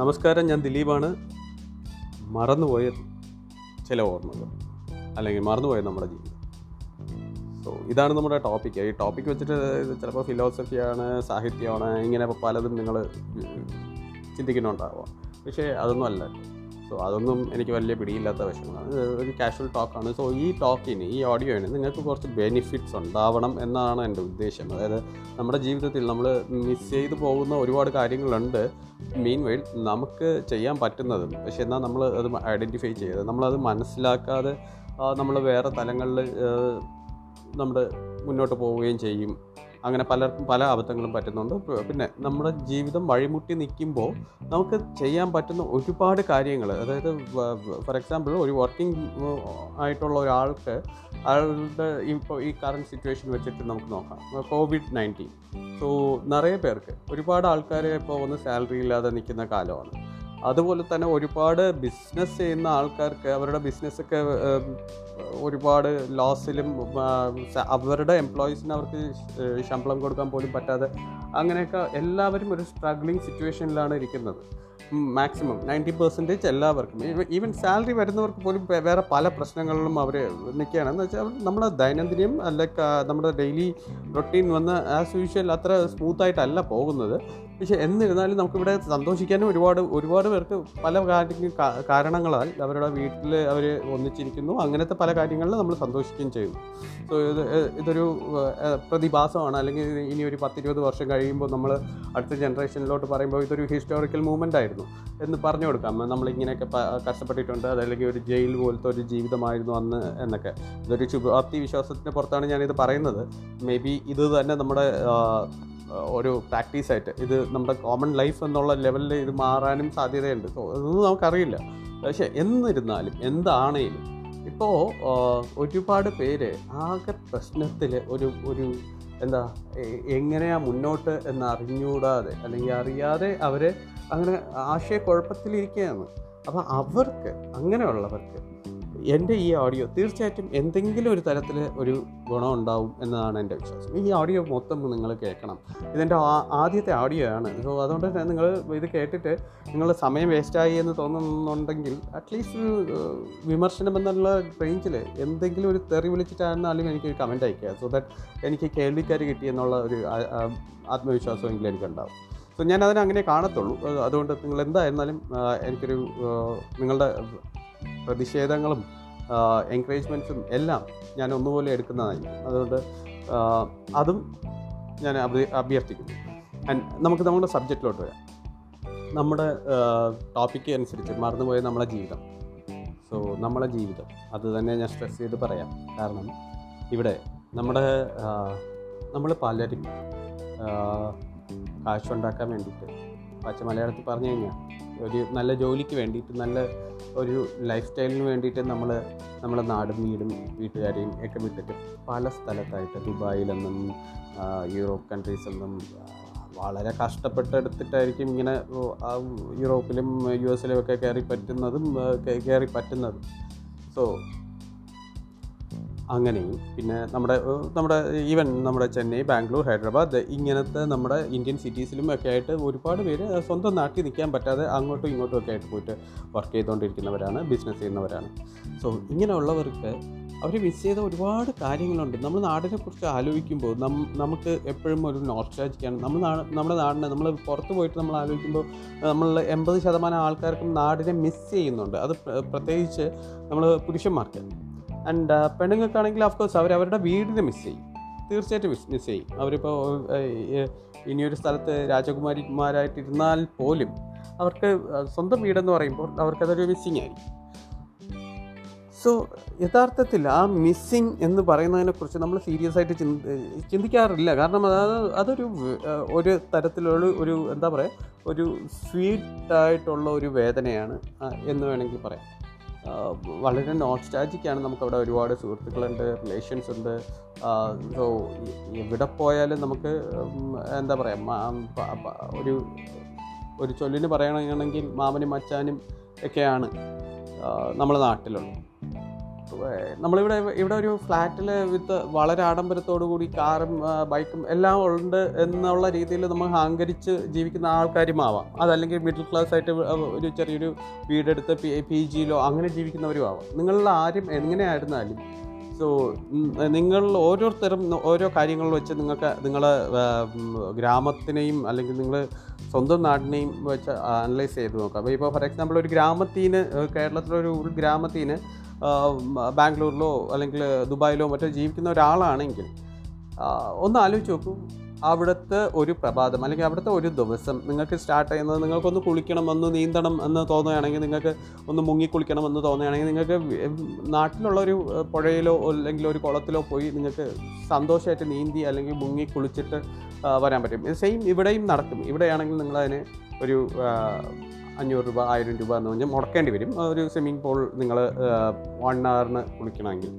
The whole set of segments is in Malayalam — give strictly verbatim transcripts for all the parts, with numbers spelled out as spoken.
നമസ്കാരം, ഞാൻ ദിലീപാണ്. മറന്നുപോയ ചില ഓർമ്മകൾ, അല്ലെങ്കിൽ മറന്നുപോയ നമ്മുടെ ജീവിതം. സോ ഇതാണ് നമ്മുടെ ടോപ്പിക്ക്. ഈ ടോപ്പിക്ക് വെച്ചിട്ട് ചിലപ്പോൾ ഫിലോസഫിയാണ്, സാഹിത്യമാണ്, ഇങ്ങനെ പലതും നിങ്ങൾ ചിന്തിക്കുന്നുണ്ടാവുക. പക്ഷേ അതൊന്നും അല്ല. സോ അതൊന്നും എനിക്ക് വലിയ പിടിയില്ലാത്ത വശങ്ങളാണ്. ഒരു കാഷ്വൽ ടോക്കാണ്. സോ ഈ ടോക്കിന്, ഈ ഓഡിയോയിന് നിങ്ങൾക്ക് കുറച്ച് ബെനിഫിറ്റ്സ് ഉണ്ടാവണം എന്നാണ് എൻ്റെ ഉദ്ദേശം. അതായത് നമ്മുടെ ജീവിതത്തിൽ നമ്മൾ മിസ് ചെയ്തു പോകുന്ന ഒരുപാട് കാര്യങ്ങളുണ്ട്. മീൻ വെയിൽ നമുക്ക് ചെയ്യാൻ പറ്റുന്നതും, പക്ഷേ എന്നാൽ നമ്മൾ അത് ഐഡൻറ്റിഫൈ ചെയ്ത് നമ്മളത് മനസ്സിലാക്കാതെ നമ്മൾ വേറെ തലങ്ങളിൽ നമ്മുടെ മുന്നോട്ട് പോവുകയും ചെയ്യും. അങ്ങനെ പലർക്കും പല അബദ്ധങ്ങളും പറ്റുന്നുണ്ട്. പിന്നെ നമ്മുടെ ജീവിതം വഴിമുട്ടി നിൽക്കുമ്പോൾ നമുക്ക് ചെയ്യാൻ പറ്റുന്ന ഒരുപാട് കാര്യങ്ങൾ, അതായത് ഫോർ എക്സാമ്പിൾ ഒരു വർക്കിംഗ് ആയിട്ടുള്ള ഒരാൾക്ക് അയാളുടെ ഇപ്പോൾ ഈ കറണ്ട് സിറ്റുവേഷൻ വെച്ചിട്ട് നമുക്ക് നോക്കാം. കോവിഡ് നയൻറ്റീൻ സോ നിറയെ പേർക്ക്, ഒരുപാട് ആൾക്കാരെ ഇപ്പോൾ ഒന്ന് സാലറി ഇല്ലാതെ നിൽക്കുന്ന കാലമാണ്. അതുപോലെ തന്നെ ഒരുപാട് ബിസിനസ് ചെയ്യുന്ന ആൾക്കാർക്ക് അവരുടെ ബിസിനസ്സൊക്കെ ഒരുപാട് ലോസിലും അവരുടെ എംപ്ലോയീസിന് അവർക്ക് ശമ്പളം കൊടുക്കാൻ പോലും പറ്റാതെ അങ്ങനെയൊക്കെ എല്ലാവരും ഒരു സ്ട്രഗ്ലിങ് സിറ്റുവേഷനിലാണ് ഇരിക്കുന്നത്. മാക്സിമം നയൻറ്റി പെർസെൻറ്റേജ് എല്ലാവർക്കും, ഈവൻ സാലറി വരുന്നവർക്ക് പോലും വേറെ പല പ്രശ്നങ്ങളിലും അവർ നിൽക്കുകയാണ്. എന്ന് വെച്ചാൽ നമ്മുടെ ദൈനംദിനം അല്ലെങ്കിൽ നമ്മുടെ ഡെയിലി റൊട്ടീൻ വന്ന് ആസ് യൂഷ്വൽ അത്ര സ്മൂത്തായിട്ടല്ല പോകുന്നത്. പക്ഷേ എന്നിരുന്നാലും നമുക്കിവിടെ സന്തോഷിക്കാനും ഒരുപാട് ഒരുപാട് പേർക്ക് പല കാരണങ്ങളാൽ അവരുടെ വീട്ടിൽ അവർ ഒന്നിച്ചിരിക്കുന്നു, അങ്ങനത്തെ പല കാര്യങ്ങളിൽ നമ്മൾ സന്തോഷിക്കുകയും ചെയ്യുന്നു. സോ ഇത് ഇതൊരു പ്രതിഭാസമാണ്. അല്ലെങ്കിൽ ഇനി ഒരു പത്തിരുപത് വർഷം കഴിയുമ്പോൾ നമ്മൾ അടുത്ത ജനറേഷനിലോട്ട് പറയുമ്പോൾ ഇതൊരു ഹിസ്റ്റോറിക്കൽ മൂവ്മെൻ്റ് ആയിരുന്നു എന്ന് പറഞ്ഞു കൊടുക്കാം. നമ്മളിങ്ങനെയൊക്കെ കഷ്ടപ്പെട്ടിട്ടുണ്ട്, അതല്ലെങ്കിൽ ഒരു ജയിൽ പോലത്തെ ഒരു ജീവിതമായിരുന്നു അന്ന് എന്നൊക്കെ. ഇതൊരു ശുഭാപ്തി വിശ്വാസത്തിന് പുറത്താണ് ഞാനിത് പറയുന്നത്. മേ ബി ഇത് തന്നെ നമ്മുടെ ഒരു പ്രാക്ടീസായിട്ട് ഇത് നമ്മുടെ കോമൺ ലൈഫ് എന്നുള്ള ലെവലിൽ ഇത് മാറാനും സാധ്യതയുണ്ട്. സോ ഇതൊന്നും നമുക്കറിയില്ല. പക്ഷേ എന്നിരുന്നാലും എന്താണേലും ഇപ്പോൾ ഒരുപാട് പേര് ആകെ പ്രശ്നത്തിൽ ഒരു ഒരു എന്താ എങ്ങനെയാണ് മുന്നോട്ട് എന്ന് അറിഞ്ഞുകൂടാതെ, അല്ലെങ്കിൽ അറിയാതെ അവർ അങ്ങനെ ആശയക്കുഴപ്പത്തിലിരിക്കുകയാണ്. അപ്പോൾ അവർക്ക്, അങ്ങനെയുള്ളവർക്ക് എൻ്റെ ഈ ഓഡിയോ തീർച്ചയായിട്ടും എന്തെങ്കിലും ഒരു തരത്തിൽ ഒരു ഗുണം ഉണ്ടാവും എന്നതാണ് എൻ്റെ വിശ്വാസം. ഈ ഓഡിയോ മൊത്തം നിങ്ങൾ കേൾക്കണം. ഇതെൻ്റെ ആദ്യത്തെ ഓഡിയോ ആണ്. സോ അതുകൊണ്ട് തന്നെ നിങ്ങൾ ഇത് കേട്ടിട്ട് നിങ്ങൾ സമയം വേസ്റ്റായി എന്ന് തോന്നുന്നുണ്ടെങ്കിൽ അറ്റ്ലീസ്റ്റ് ഒരു വിമർശനം എന്നുള്ള റേഞ്ചിൽ എന്തെങ്കിലും ഒരു തെറി വിളിച്ചിട്ടായിരുന്നാലും എനിക്കൊരു കമൻ്റ് അയക്കുക. സോ ദാറ്റ് എനിക്ക് കേൾവിക്കാർ കിട്ടിയെന്നുള്ള ഒരു ആത്മവിശ്വാസമെങ്കിലും എനിക്കുണ്ടാവും. സോ ഞാൻ അതിനങ്ങനെ കാണത്തുള്ളൂ. അതുകൊണ്ട് നിങ്ങൾ എന്തായിരുന്നാലും എനിക്കൊരു നിങ്ങളുടെ പ്രതിഷേധങ്ങളും എൻകറേജ്മെൻറ്റ്സും എല്ലാം ഞാൻ ഒന്നുപോലെ എടുക്കുന്നതായിരിക്കും. അതുകൊണ്ട് അതും ഞാൻ അഭ്യർത്ഥിക്കുന്നു. ആൻഡ് നമുക്ക് നമ്മുടെ സബ്ജക്റ്റിലോട്ട് വരാം. നമ്മുടെ ടോപ്പിക്ക് അനുസരിച്ച് മറന്നുപോയ നമ്മളെ ജീവിതം. സോ നമ്മളെ ജീവിതം അത് തന്നെ ഞാൻ സ്ട്രെസ് ചെയ്ത് പറയാം. കാരണം ഇവിടെ നമ്മുടെ നമ്മൾ പലരും കാശുണ്ടാക്കാൻ വേണ്ടിയിട്ട്, പച്ച മലയാളത്തിൽ പറഞ്ഞു കഴിഞ്ഞാൽ ഒരു നല്ല ജോലിക്ക് വേണ്ടിയിട്ട്, നല്ല ഒരു ലൈഫ് സ്റ്റൈലിന് വേണ്ടിയിട്ട് നമ്മൾ നമ്മളെ നാടും വീടും വീട്ടുകാരെയും ഒക്കെ വിട്ടിട്ട് പല സ്ഥലത്തായിട്ട്, ദുബായിലെന്നും യൂറോപ്പ് കൺട്രീസെന്നും വളരെ കഷ്ടപ്പെട്ടെടുത്തിട്ടായിരിക്കും ഇങ്ങനെ യൂറോപ്പിലും യു എസിലും ഒക്കെ കയറി പറ്റുന്നതും കയറി പറ്റുന്നതും സോ അങ്ങനെയും പിന്നെ നമ്മുടെ നമ്മുടെ ഈവൻ നമ്മുടെ ചെന്നൈ, ബാംഗ്ലൂർ, ഹൈദരാബാദ് ഇങ്ങനത്തെ നമ്മുടെ ഇന്ത്യൻ സിറ്റീസിലും ഒക്കെ ആയിട്ട് ഒരുപാട് പേര് സ്വന്തം നാട്ടിൽ നിൽക്കാൻ പറ്റാതെ അങ്ങോട്ടും ഇങ്ങോട്ടും ഒക്കെ ആയിട്ട് പോയിട്ട് വർക്ക് ചെയ്തുകൊണ്ടിരിക്കുന്നവരാണ്, ബിസിനസ് ചെയ്യുന്നവരാണ്. സോ ഇങ്ങനെയുള്ളവർക്ക് അവർ മിസ് ചെയ്ത ഒരുപാട് കാര്യങ്ങളുണ്ട്. നമ്മൾ നാടിനെക്കുറിച്ച് ആലോചിക്കുമ്പോൾ നം നമുക്ക് എപ്പോഴും ഒരു നോസ്റ്റാൾജിക്കാണ്. നമ്മൾ നമ്മുടെ നാടിനെ നമ്മൾ പുറത്ത് പോയിട്ട് നമ്മൾ ആലോചിക്കുമ്പോൾ നമ്മൾ എൺപത് ശതമാനം ആൾക്കാർക്കും നാടിനെ മിസ് ചെയ്യുന്നുണ്ട്. അത് പ്രത്യേകിച്ച് നമ്മൾ പുരുഷന്മാർക്ക്. ആൻഡ് പെണ്ണുങ്ങൾക്കാണെങ്കിൽ അഫ്കോഴ്സ് അവരവരുടെ വീടിനെ മിസ് ചെയ്യും, തീർച്ചയായിട്ടും മിസ് മിസ് ചെയ്യും. അവരിപ്പോൾ ഇനിയൊരു സ്ഥലത്ത് രാജകുമാരിമാരായിട്ടിരുന്നാൽ പോലും അവർക്ക് സ്വന്തം വീടെന്ന് പറയുമ്പോൾ അവർക്കതൊരു മിസ്സിങ് ആയിരിക്കും. സോ യഥാർത്ഥത്തിൽ ആ മിസ്സിങ് എന്ന് പറയുന്നതിനെക്കുറിച്ച് നമ്മൾ സീരിയസ് ആയിട്ട് ചിന്തി ചിന്തിക്കാറില്ല. കാരണം അത് അതൊരു ഒരു തരത്തിലുള്ള ഒരു എന്താ പറയുക, ഒരു സ്വീറ്റായിട്ടുള്ള ഒരു വേദനയാണ് എന്ന് വേണമെങ്കിൽ പറയാം. വളരെ നോസ്റ്റാൾജിക്കാണ്. നമുക്കവിടെ ഒരുപാട് സുഹൃത്തുക്കളുണ്ട്, റിലേഷൻസ് ഉണ്ട്. സോ എവിടെ പോയാലും നമുക്ക് എന്താ പറയുക, ഒരു ഒരു ചൊല്ലിന് പറയണമെങ്കിൽ മാമനും മച്ചാനും ഒക്കെയാണ് നമ്മളെ നാട്ടിലുള്ളത്. നമ്മളിവിടെ ഇവിടെ ഒരു ഫ്ലാറ്റിൽ വിത്ത് വളരെ ആഡംബരത്തോടു കൂടി കാറും ബൈക്കും എല്ലാം ഉണ്ട് എന്നുള്ള രീതിയിൽ നമ്മൾ അഹങ്കരിച്ച് ജീവിക്കുന്ന ആൾക്കാരും ആവാം, അതല്ലെങ്കിൽ മിഡിൽ ക്ലാസ് ആയിട്ട് ഒരു ചെറിയൊരു വീടെടുത്ത് പി പി ജിയിലോ അങ്ങനെ ജീവിക്കുന്നവരും ആവാം. നിങ്ങളിൽ ആരും എങ്ങനെയായിരുന്നാലും സോ നിങ്ങൾ ഓരോരുത്തരും ഓരോ കാര്യങ്ങളിൽ വെച്ച് നിങ്ങൾക്ക് നിങ്ങളെ ഗ്രാമത്തിനെയും അല്ലെങ്കിൽ നിങ്ങൾ സ്വന്തം നാടിനെയും വെച്ച് അനലൈസ് ചെയ്ത് നോക്കാം. അപ്പോൾ ഇപ്പോൾ ഫോർ എക്സാമ്പിൾ ഒരു ഗ്രാമത്തിന് കേരളത്തിലൊരു ഉൾഗ്രാമത്തിന് ബാംഗ്ലൂരിലോ അല്ലെങ്കിൽ ദുബായിലോ മറ്റോ ജീവിക്കുന്ന ഒരാളാണെങ്കിൽ ഒന്ന് ആലോചിച്ച് നോക്കൂ, അവിടുത്തെ ഒരു പ്രഭാതം അല്ലെങ്കിൽ അവിടുത്തെ ഒരു ദിവസം നിങ്ങൾക്ക് സ്റ്റാർട്ട് ചെയ്യുന്നത് നിങ്ങൾക്കൊന്ന് കുളിക്കണം ഒന്ന് നീന്തണം എന്ന് തോന്നുകയാണെങ്കിൽ, നിങ്ങൾക്ക് ഒന്ന് മുങ്ങിക്കുളിക്കണം എന്ന് തോന്നുകയാണെങ്കിൽ, നിങ്ങൾക്ക് നാട്ടിലുള്ളൊരു പുഴയിലോ അല്ലെങ്കിൽ ഒരു കുളത്തിലോ പോയി നിങ്ങൾക്ക് സന്തോഷമായിട്ട് നീന്തി അല്ലെങ്കിൽ മുങ്ങി കുളിച്ചിട്ട് വരാൻ പറ്റും. സെയിം ഇവിടെയും നടക്കും. ഇവിടെയാണെങ്കിൽ നിങ്ങളതിന് ഒരു അഞ്ഞൂറ് രൂപ ആയിരം രൂപ എന്ന് പറഞ്ഞാൽ മുടക്കേണ്ടി വരും, ഒരു സ്വിമ്മിംഗ് പൂൾ നിങ്ങൾ വൺ അവറിന് കുളിക്കണമെങ്കിൽ.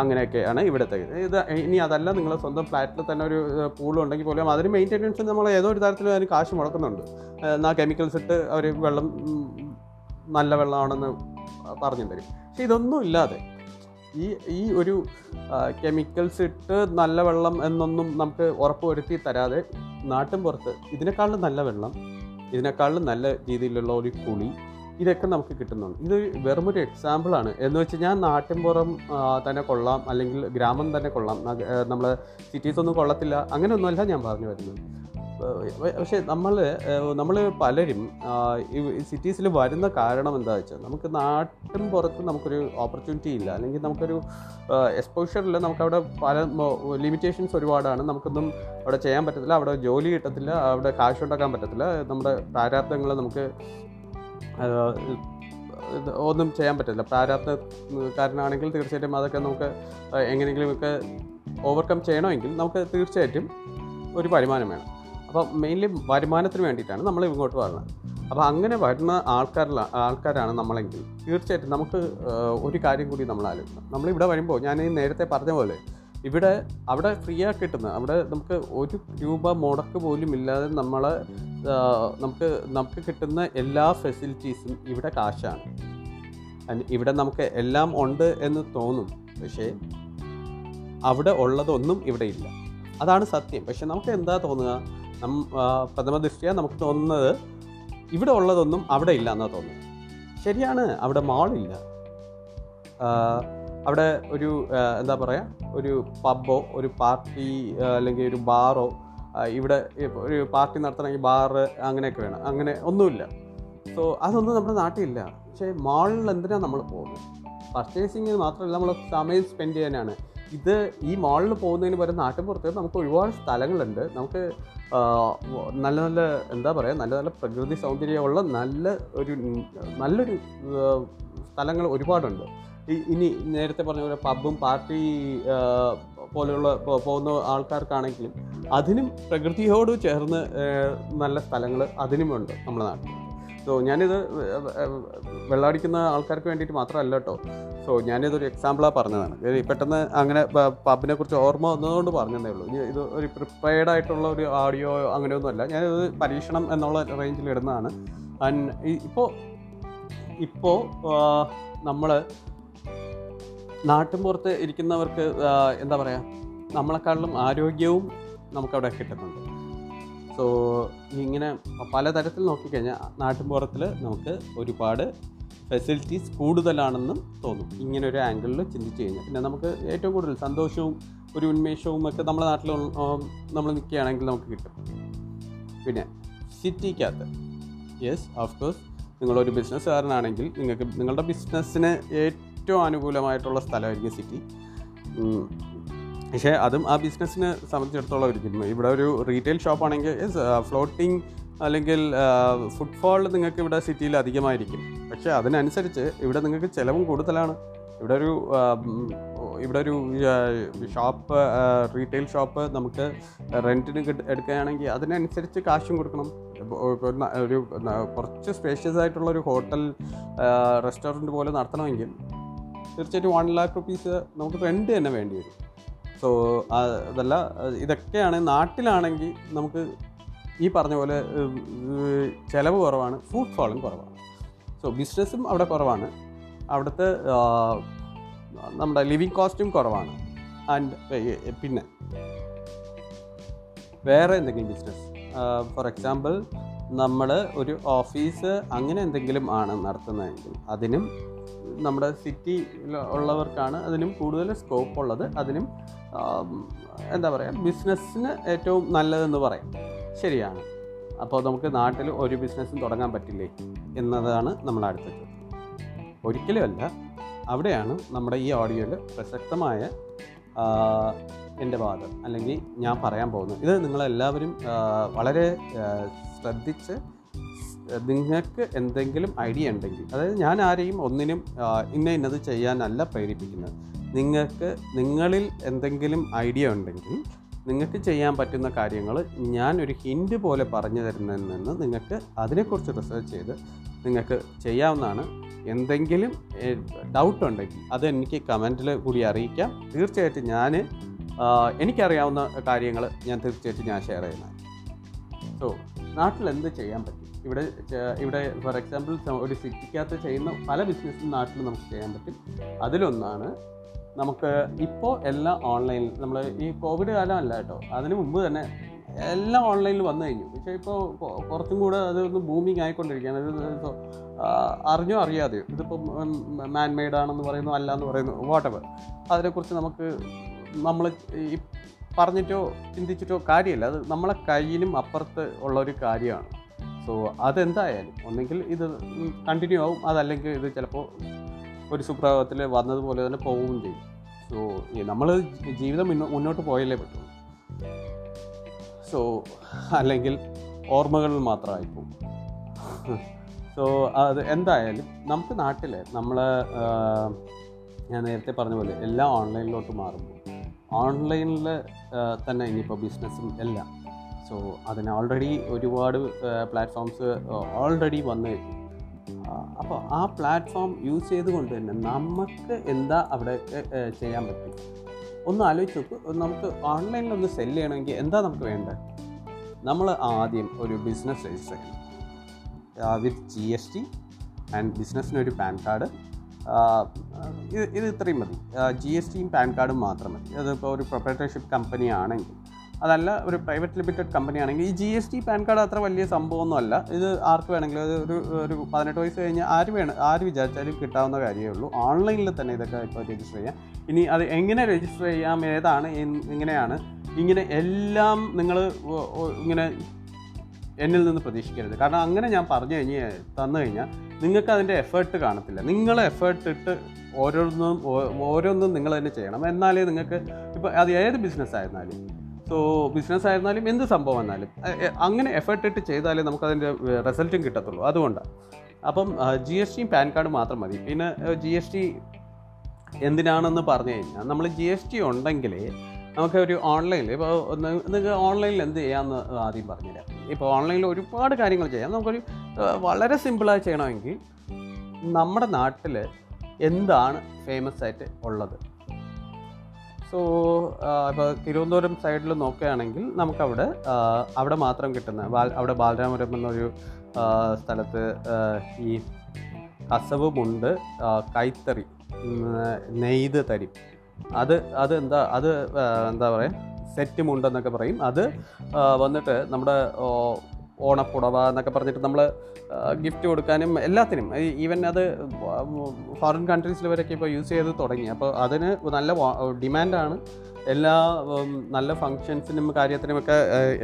അങ്ങനെയൊക്കെയാണ് ഇവിടുത്തെ ഇത്. ഇനി അതല്ല, നിങ്ങൾ സ്വന്തം ഫ്ലാറ്റിൽ തന്നെ ഒരു പൂളുണ്ടെങ്കിൽ പോലും അതിന് മെയിൻ്റെനൻസ് നമ്മൾ ഏതോ ഒരു തരത്തിൽ അതിന് കാശ് മുടക്കുന്നുണ്ട്. എന്നാൽ കെമിക്കൽസ് ഇട്ട് അവർ വെള്ളം നല്ല വെള്ളമാണെന്ന് പറഞ്ഞു തരും. പക്ഷെ ഇതൊന്നും ഇല്ലാതെ ഈ ഈ ഒരു കെമിക്കൽസ് ഇട്ട് നല്ല വെള്ളം എന്നൊന്നും നമുക്ക് ഉറപ്പ് വരുത്തി തരാതെ നാട്ടിൻ പുറത്ത് ഇതിനേക്കാളും നല്ല വെള്ളം, ഇതിനേക്കാളും നല്ല രീതിയിലുള്ള ഒരു കുളി ഇതൊക്കെ നമുക്ക് കിട്ടുന്നുണ്ട്. ഇത് വെറുമൊരു എക്സാമ്പിളാണ് എന്ന് വെച്ച് ഞാൻ നാട്ടിൻപുറം തന്നെ കൊള്ളാം അല്ലെങ്കിൽ ഗ്രാമം തന്നെ കൊള്ളാം, നമ്മൾ സിറ്റീസൊന്നും കൊള്ളത്തില്ല അങ്ങനെയൊന്നുമല്ല ഞാൻ പറഞ്ഞു വരുന്നത്. പക്ഷേ നമ്മൾ നമ്മൾ പലരും ഈ സിറ്റീസിൽ വരുന്ന കാരണം എന്താ വെച്ചാൽ നമുക്ക് നാട്ടിൻ പുറത്ത് നമുക്കൊരു ഓപ്പർച്യൂണിറ്റി ഇല്ല, അല്ലെങ്കിൽ നമുക്കൊരു എക്സ്പോഷറില്ല, നമുക്കവിടെ പല ലിമിറ്റേഷൻസ് ഒരുപാടാണ്, നമുക്കൊന്നും അവിടെ ചെയ്യാൻ പറ്റത്തില്ല, അവിടെ ജോലി കിട്ടത്തില്ല, അവിടെ കാശ് ഉണ്ടാക്കാൻ പറ്റത്തില്ല, നമ്മുടെ പ്രാരാബ്ദങ്ങൾ നമുക്ക് ഒന്നും ചെയ്യാൻ പറ്റില്ല. പ്രാരാബ്ധക്കാരനാണെങ്കിൽ തീർച്ചയായിട്ടും അതൊക്കെ നമുക്ക് എങ്ങനെയെങ്കിലുമൊക്കെ ഓവർകം ചെയ്യണമെങ്കിൽ നമുക്ക് തീർച്ചയായിട്ടും ഒരു വരുമാനം വേണം. അപ്പോൾ മെയിൻലി വരുമാനത്തിന് വേണ്ടിയിട്ടാണ് നമ്മൾ ഇങ്ങോട്ട് വരുന്നത്. അപ്പോൾ അങ്ങനെ വരുന്ന ആൾക്കാരിലാണ് ആൾക്കാരാണ് നമ്മളെങ്കിൽ തീർച്ചയായിട്ടും നമുക്ക് ഒരു കാര്യം കൂടി നമ്മൾ ആലോചിക്കണം. നമ്മളിവിടെ വരുമ്പോൾ ഞാൻ നേരത്തെ പറഞ്ഞ പോലെ ഇവിടെ അവിടെ ഫ്രീ ആയി കിട്ടുന്ന, അവിടെ നമുക്ക് ഒരു രൂപ മുടക്ക് പോലും ഇല്ലാതെ നമ്മളെ നമുക്ക് നമുക്ക് കിട്ടുന്ന എല്ലാ ഫെസിലിറ്റീസും ഇവിടെ കാശാണ്. ഇവിടെ നമുക്ക് എല്ലാം ഉണ്ട് എന്ന് തോന്നും, പക്ഷേ അവിടെ ഉള്ളതൊന്നും ഇവിടെ ഇല്ല, അതാണ് സത്യം. പക്ഷെ നമുക്ക് എന്താ തോന്നുക, നം പ്രഥമ ദൃഷ്ടിയാ നമുക്ക് തോന്നുന്നത് ഇവിടെ ഉള്ളതൊന്നും അവിടെ ഇല്ല എന്നാണ് തോന്നുന്നത്. ശരിയാണ്, അവിടെ മാളില്ല, അവിടെ ഒരു എന്താ പറയുക ഒരു പബ്ബോ ഒരു പാർട്ടി അല്ലെങ്കിൽ ഒരു ബാറോ, ഇവിടെ ഒരു പാർട്ടി നടത്തണമെങ്കിൽ ബാറ് അങ്ങനെയൊക്കെ വേണം, അങ്ങനെ ഒന്നുമില്ല. സോ അതൊന്നും നമ്മുടെ നാട്ടിലില്ല. പക്ഷേ മാളിൽ എന്തിനാണ് നമ്മൾ പോകുന്നത്? പർച്ചേസിങ് മാത്രമല്ല, നമ്മൾ സമയം സ്പെൻഡ് ചെയ്യാനാണ്. ഇത് ഈ മാളിൽ പോകുന്നതിന് പകരം നാട്ടിൻ പുറത്ത് നമുക്ക് ഒരുപാട് സ്ഥലങ്ങളുണ്ട്, നമുക്ക് നല്ല നല്ല എന്താ പറയുക നല്ല നല്ല പ്രകൃതി സൗന്ദര്യമുള്ള നല്ല ഒരു നല്ലൊരു സ്ഥലങ്ങൾ ഒരുപാടുണ്ട്. ഇനി നേരത്തെ പറഞ്ഞ പോലെ പബ്ബും പാർട്ടി പോലെയുള്ള പോകുന്ന ആൾക്കാർക്കാണെങ്കിലും അതിനും പ്രകൃതിയോട് ചേർന്ന് നല്ല സ്ഥലങ്ങൾ അതിനുമുണ്ട് നമ്മുടെ നാട്ടിൽ. സോ ഞാനിത് വെള്ളമടിക്കുന്ന ആൾക്കാർക്ക് വേണ്ടിയിട്ട് മാത്രമല്ല കേട്ടോ, സോ ഞാനിതൊരു എക്സാമ്പിളാണ് പറഞ്ഞതാണ്. പെട്ടെന്ന് അങ്ങനെ പബ്ബിനെ കുറിച്ച് ഓർമ്മ വന്നതുകൊണ്ട് പറഞ്ഞതേ ഉള്ളൂ. ഇത് ഒരു പ്രിപ്പയർഡായിട്ടുള്ള ഒരു ഓഡിയോ അങ്ങനെയൊന്നുമല്ല, ഞാനിത് പരീക്ഷണം എന്നുള്ള റേഞ്ചിൽ ഇടുന്നതാണ്. ആൻഡ് ഇപ്പോൾ ഇപ്പോൾ നമ്മൾ നാട്ടിൻ പുറത്ത് ഇരിക്കുന്നവർക്ക് എന്താ പറയുക നമ്മളെക്കാളും ആരോഗ്യവും നമുക്കവിടെ കിട്ടുന്നുണ്ട്. സോ ഇങ്ങനെ പലതരത്തിൽ നോക്കിക്കഴിഞ്ഞാൽ നാട്ടിൻ പുറത്തിൽ നമുക്ക് ഒരുപാട് ഫെസിലിറ്റീസ് കൂടുതലാണെന്നും തോന്നും ഇങ്ങനെ ഒരു ആംഗിളിൽ ചിന്തിച്ച് കഴിഞ്ഞാൽ. പിന്നെ നമുക്ക് ഏറ്റവും കൂടുതൽ സന്തോഷവും ഒരു ഉന്മേഷവും ഒക്കെ നമ്മുടെ നാട്ടിൽ നമ്മൾ നിൽക്കുകയാണെങ്കിൽ നമുക്ക് കിട്ടും. പിന്നെ സിറ്റിക്കകത്ത് യെസ് ഓഫ് കോഴ്സ് നിങ്ങളൊരു ബിസിനസ്സുകാരനാണെങ്കിൽ നിങ്ങൾക്ക് നിങ്ങളുടെ ബിസിനസ്സിന് ഏറ്റവും അനുകൂലമായിട്ടുള്ള സ്ഥലമായിരിക്കും സിറ്റി. പക്ഷേ അതും ആ ബിസിനസ്സിനെ സംബന്ധിച്ചിടത്തോളം ഇരിക്കുന്നു. ഇവിടെ ഒരു റീറ്റെയിൽ ഷോപ്പാണെങ്കിൽ ഫ്ലോട്ടിങ് അല്ലെങ്കിൽ ഫുട്ഫോൾ നിങ്ങൾക്ക് ഇവിടെ സിറ്റിയിൽ അധികമായിരിക്കും, പക്ഷേ അതിനനുസരിച്ച് ഇവിടെ നിങ്ങൾക്ക് ചിലവും കൂടുതലാണ്. ഇവിടെ ഒരു ഇവിടെ ഒരു ഷോപ്പ് റീറ്റെയിൽ ഷോപ്പ് നമുക്ക് റെൻറ്റിന് എടുക്കുകയാണെങ്കിൽ അതിനനുസരിച്ച് കാശും കൊടുക്കണം. ഒരു കുറച്ച് സ്പേഷ്യസ് ആയിട്ടുള്ള ഒരു ഹോട്ടൽ റെസ്റ്റോറൻറ്റ് പോലെ നടത്തണമെങ്കിൽ തീർച്ചയായിട്ടും വൺ ലാക്ക് റുപ്പീസ് നമുക്ക് റെൻറ്റ് തന്നെ വേണ്ടി വരും. സോ അതല്ല, ഇതൊക്കെയാണ്. നാട്ടിലാണെങ്കിൽ നമുക്ക് ഈ പറഞ്ഞ പോലെ ചിലവ് കുറവാണ്, ഫുട്ഫോളും കുറവാണ്. സോ ബിസിനസ്സും അവിടെ കുറവാണ്, അവിടുത്തെ നമ്മുടെ ലിവിങ് കോസ്റ്റും കുറവാണ്. ആൻഡ് പിന്നെ വേറെ എന്തെങ്കിലും ബിസിനസ്, ഫോർ എക്സാമ്പിൾ നമ്മൾ ഒരു ഓഫീസ് അങ്ങനെ എന്തെങ്കിലും ആണ് നടത്തുന്നതെങ്കിൽ അതിനും നമ്മുടെ സിറ്റി ഉള്ളവർക്കാണ് അതിനും കൂടുതൽ സ്കോപ്പ് ഉള്ളത്. അതിനും എന്താ പറയുക, ബിസിനസ്സിന് ഏറ്റവും നല്ലതെന്ന് പറയാം. ശരിയാണ്. അപ്പോൾ നമുക്ക് നാട്ടിൽ ഒരു ബിസിനസ്സും തുടങ്ങാൻ പറ്റില്ലേ എന്നതാണ് നമ്മുടെ അടുത്ത ചോദ്യം. ഒരിക്കലുമല്ല. അവിടെയാണ് നമ്മുടെ ഈ ഓഡിയോയിൽ പ്രസക്തമായ എൻ്റെ വാദം അല്ലെങ്കിൽ ഞാൻ പറയാൻ പോകുന്നത്. ഇത് നിങ്ങളെല്ലാവരും വളരെ ശ്രദ്ധിച്ച് നിങ്ങൾക്ക് എന്തെങ്കിലും ഐഡിയ ഉണ്ടെങ്കിൽ, അതായത് ഞാൻ ആരെയും ഒന്നിനും ഇന്ന ഇന്നത് ചെയ്യാനല്ല പ്രേരിപ്പിക്കുന്നത്. നിങ്ങൾക്ക് നിങ്ങളിൽ എന്തെങ്കിലും ഐഡിയ ഉണ്ടെങ്കിൽ നിങ്ങൾക്ക് ചെയ്യാൻ പറ്റുന്ന കാര്യങ്ങൾ ഞാനൊരു ഹിൻഡ് പോലെ പറഞ്ഞു തരുന്നതിൽ നിന്ന് നിങ്ങൾക്ക് അതിനെക്കുറിച്ച് റിസർച്ച് ചെയ്ത് നിങ്ങൾക്ക് ചെയ്യാവുന്നതാണ്. എന്തെങ്കിലും ഡൗട്ടുണ്ടെങ്കിൽ അത് എനിക്ക് കമൻറ്റിൽ കൂടി അറിയിക്കാം. തീർച്ചയായിട്ടും ഞാൻ എനിക്കറിയാവുന്ന കാര്യങ്ങൾ ഞാൻ തീർച്ചയായിട്ടും ഞാൻ ഷെയർ ചെയ്യുന്നതാണ്. സോ നാട്ടിലെന്ത് ചെയ്യാൻ പറ്റും? ഇവിടെ ഇവിടെ ഫോർ എക്സാമ്പിൾ ഒരു സിറ്റിക്കകത്ത് ചെയ്യുന്ന പല ബിസിനസ്സും നാട്ടിൽ നമുക്ക് ചെയ്യാൻ പറ്റും. അതിലൊന്നാണ് നമുക്ക് ഇപ്പോൾ എല്ലാം ഓൺലൈനിൽ, നമ്മൾ ഈ കോവിഡ് കാലം അല്ല കേട്ടോ, അതിന് മുമ്പ് തന്നെ എല്ലാം ഓൺലൈനിൽ വന്നു കഴിഞ്ഞു. പക്ഷേ ഇപ്പോൾ കുറച്ചും കൂടെ അതൊന്ന് ബൂമിങ് ആയിക്കൊണ്ടിരിക്കുകയാണ്. അത് അറിഞ്ഞോ അറിയാതെയോ, ഇതിപ്പോൾ മാൻമെയ്ഡ് ആണെന്ന് പറയുന്നു, അല്ല എന്ന് പറയുന്നു, വാട്ടെവർ, അതിനെക്കുറിച്ച് നമുക്ക് നമ്മൾ ഈ പറഞ്ഞിട്ടോ ചിന്തിച്ചിട്ടോ കാര്യമില്ല. അത് നമ്മളെ കയ്യിലും അപ്പുറത്ത് ഉള്ളൊരു കാര്യമാണ്. സോ അതെന്തായാലും ഒന്നെങ്കിൽ ഇത് കണ്ടിന്യൂ ആവും, അതല്ലെങ്കിൽ ഇത് ചിലപ്പോൾ ഒരു സുപ്രഭാതത്തിൽ വന്നതുപോലെ തന്നെ പോവുകയും ചെയ്യും. സോ നമ്മൾ ജീവിതം മുന്നോട്ട് പോയാലേ പറ്റുള്ളൂ. സോ അല്ലെങ്കിൽ ഓർമ്മകൾ മാത്രമായി പോകും. സോ അത് എന്തായാലും നമുക്ക് നാട്ടിൽ നമ്മൾ ഞാൻ നേരത്തെ പറഞ്ഞ പോലെ എല്ലാം ഓൺലൈനിലോട്ട് മാറുമ്പോൾ ഓൺലൈനിൽ തന്നെ ഇനിയിപ്പോൾ ബിസിനസ്സും എല്ലാം. സോ അതിന് ഓൾറെഡി ഒരുപാട് പ്ലാറ്റ്ഫോംസ് ഓൾറെഡി വന്നു കഴിഞ്ഞു. അപ്പോൾ ആ പ്ലാറ്റ്ഫോം യൂസ് ചെയ്തുകൊണ്ട് തന്നെ നമുക്ക് എന്താ അവിടെ ചെയ്യാൻ പറ്റും ഒന്ന് ആലോചിച്ച് നോക്കും. നമുക്ക് ഓൺലൈനിലൊന്ന് സെല്ല് ചെയ്യണമെങ്കിൽ എന്താ നമുക്ക് വേണ്ടത്? നമ്മൾ ആദ്യം ഒരു ബിസിനസ് രജിസ്റ്റർ ചെയ്യണം with G S T and ബിസിനസ്സിനൊരു പാൻ കാർഡ്. ഇത് ഇത് ഇത്രയും മതി. ജി എസ് ടിയും പാൻ കാർഡും മാത്രം മതി. അതിപ്പോൾ ഒരു പ്രൊപ്രൈറ്റർഷിപ്പ് കമ്പനി ആണെങ്കിൽ, അതല്ല ഒരു പ്രൈവറ്റ് ലിമിറ്റഡ് കമ്പനി ആണെങ്കിൽ ഈ G S T PAN card അത്ര വലിയ സംഭവമൊന്നും അല്ല. ഇത് ആർക്ക് വേണമെങ്കിലും, അത് ഒരു ഒരു പതിനെട്ട് വയസ്സ് കഴിഞ്ഞാൽ ആര് വേണം ആര് വിചാരിച്ചാലും കിട്ടാവുന്ന കാര്യമേ ഉള്ളൂ. ഓൺലൈനിൽ തന്നെ ഇതൊക്കെ ഇപ്പോൾ രജിസ്റ്റർ ചെയ്യാം. ഇനി അത് എങ്ങനെ രജിസ്റ്റർ ചെയ്യാം, ഏതാണ്, എങ്ങനെയാണ്, ഇങ്ങനെ എല്ലാം നിങ്ങൾ ഇങ്ങനെ എന്നിൽ നിന്ന് പ്രതീക്ഷിക്കരുത്. കാരണം അങ്ങനെ ഞാൻ പറഞ്ഞു കഴിഞ്ഞ് തന്നു കഴിഞ്ഞാൽ നിങ്ങൾക്ക് അതിൻ്റെ എഫേർട്ട് കാണത്തില്ല. നിങ്ങൾ എഫേർട്ട് ഇട്ട് ഓരോന്നും ഓരോന്നും നിങ്ങൾ തന്നെ ചെയ്യണം. എന്നാലേ നിങ്ങൾക്ക് ഇപ്പോൾ അത് ഏത് ബിസിനസ് ആയിരുന്നാലും, സോ ബിസിനസ് ആയിരുന്നാലും എന്ത് സംഭവം എന്നാലും അങ്ങനെ എഫേർട്ട് ഇട്ട് ചെയ്താലേ നമുക്കതിൻ്റെ റിസൾട്ടും കിട്ടത്തുള്ളൂ. അതുകൊണ്ടാണ്. അപ്പം ജി എസ് ടിയും പാൻ കാർഡും മാത്രം മതി. പിന്നെ ജി എസ് ടി എന്തിനാണെന്ന് പറഞ്ഞു കഴിഞ്ഞാൽ, നമ്മൾ ജി എസ് ടി ഉണ്ടെങ്കിൽ നമുക്ക് ഒരു ഓൺലൈനിൽ ഇപ്പോൾ നിങ്ങൾക്ക് ഓൺലൈനിൽ എന്ത് ചെയ്യാമെന്ന് ആദ്യം പറഞ്ഞുതരാം. ഇപ്പോൾ ഓൺലൈനിൽ ഒരുപാട് കാര്യങ്ങൾ ചെയ്യാം. നമുക്കൊരു വളരെ സിമ്പിളായി ചെയ്യണമെങ്കിൽ നമ്മുടെ നാട്ടിൽ എന്താണ് ഫേമസ് ആയിട്ട് ഉള്ളത്? സോ ഇപ്പോൾ തിരുവനന്തപുരം സൈഡിൽ നോക്കുകയാണെങ്കിൽ നമുക്കവിടെ അവിടെ മാത്രം കിട്ടുന്ന അവിടെ ബാലരാമപുരം എന്നൊരു സ്ഥലത്ത് ഈ കസവുമുണ്ട്, കൈത്തറി, നെയ്ത് തരി, അത് അത് എന്താ അത് എന്താ പറയുക സെറ്റ് മുണ്ടെന്നൊക്കെ പറയും. അത് വന്നിട്ട് നമ്മുടെ ഓണപ്പുടവ എന്നൊക്കെ പറഞ്ഞിട്ട് നമ്മൾ ഗിഫ്റ്റ് കൊടുക്കാനും എല്ലാത്തിനും, ഈവൻ അത് ഫോറിൻ കൺട്രീസിൽ വരെയൊക്കെ ഇപ്പോൾ യൂസ് ചെയ്ത് തുടങ്ങി. അപ്പോൾ അതിന് നല്ല ഡിമാൻഡാണ്. എല്ലാ നല്ല ഫങ്ഷൻസിനും കാര്യത്തിനുമൊക്കെ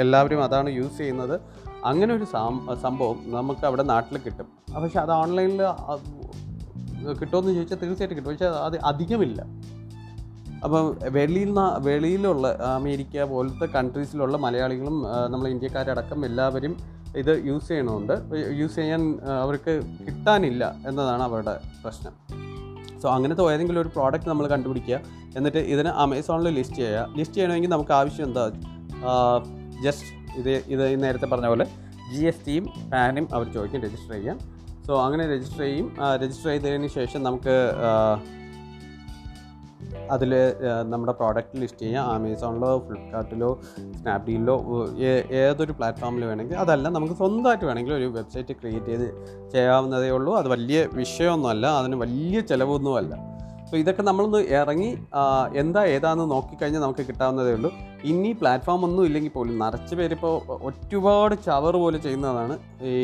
എല്ലാവരും അതാണ് യൂസ് ചെയ്യുന്നത്. അങ്ങനെ ഒരു സംഭവം നമുക്ക് അവിടെ നാട്ടിൽ കിട്ടും. പക്ഷെ അത് ഓൺലൈനിൽ കിട്ടുമെന്ന് ചോദിച്ചാൽ തീർച്ചയായിട്ടും കിട്ടും. പക്ഷേ അത് അധികമില്ല. അപ്പം വെളിയിൽ നിന്ന് വെളിയിലുള്ള അമേരിക്ക പോലത്തെ കൺട്രീസിലുള്ള മലയാളികളും നമ്മളെ ഇന്ത്യക്കാരടക്കം എല്ലാവരും ഇത് യൂസ് ചെയ്യണമുണ്ട്. യൂസ് ചെയ്യാൻ അവർക്ക് കിട്ടാനില്ല എന്നതാണ് അവരുടെ പ്രശ്നം. സോ അങ്ങനത്തെ ഏതെങ്കിലും ഒരു പ്രോഡക്റ്റ് നമ്മൾ കണ്ടുപിടിക്കുക, എന്നിട്ട് ഇതിനെ ആമസോണിൽ ലിസ്റ്റ് ചെയ്യുക. ലിസ്റ്റ് ചെയ്യണമെങ്കിൽ നമുക്ക് ആവശ്യം എന്താ? ജസ്റ്റ് ഇത് ഇത് നേരത്തെ പറഞ്ഞ പോലെ ജി എസ് ടിയും പാനും അവർ ചോദിക്കും രജിസ്റ്റർ ചെയ്യാൻ. സോ അങ്ങനെ രജിസ്റ്റർ ചെയ്യും. രജിസ്റ്റർ ചെയ്തതിന് ശേഷം നമുക്ക് അതിൽ നമ്മുടെ പ്രോഡക്റ്റ് ലിസ്റ്റ് ചെയ്യാം. ആമസോണിലോ ഫ്ലിപ്കാർട്ടിലോ സ്നാപ്ഡീലിലോ ഏതൊരു പ്ലാറ്റ്ഫോമിൽ വേണമെങ്കിൽ, അതല്ല നമുക്ക് സ്വന്തമായിട്ട് വേണമെങ്കിൽ ഒരു വെബ്സൈറ്റ് ക്രിയേറ്റ് ചെയ്ത് ചെയ്യാവുന്നതേ ഉള്ളൂ. അത് വലിയ വിഷയമൊന്നുമല്ല, അതിന് വലിയ ചിലവൊന്നുമല്ല. സോ ഇതൊക്കെ നമ്മളൊന്ന് ഇറങ്ങി എന്താ ഏതാണെന്ന് നോക്കിക്കഴിഞ്ഞാൽ നമുക്ക് കിട്ടാവുന്നതേ ഉള്ളൂ. ഇനി പ്ലാറ്റ്ഫോം ഒന്നും ഇല്ലെങ്കിൽ പോലും നിറച്ച് പേരിപ്പോൾ ഒരുപാട് ചവർ പോലെ ചെയ്യുന്നതാണ് ഈ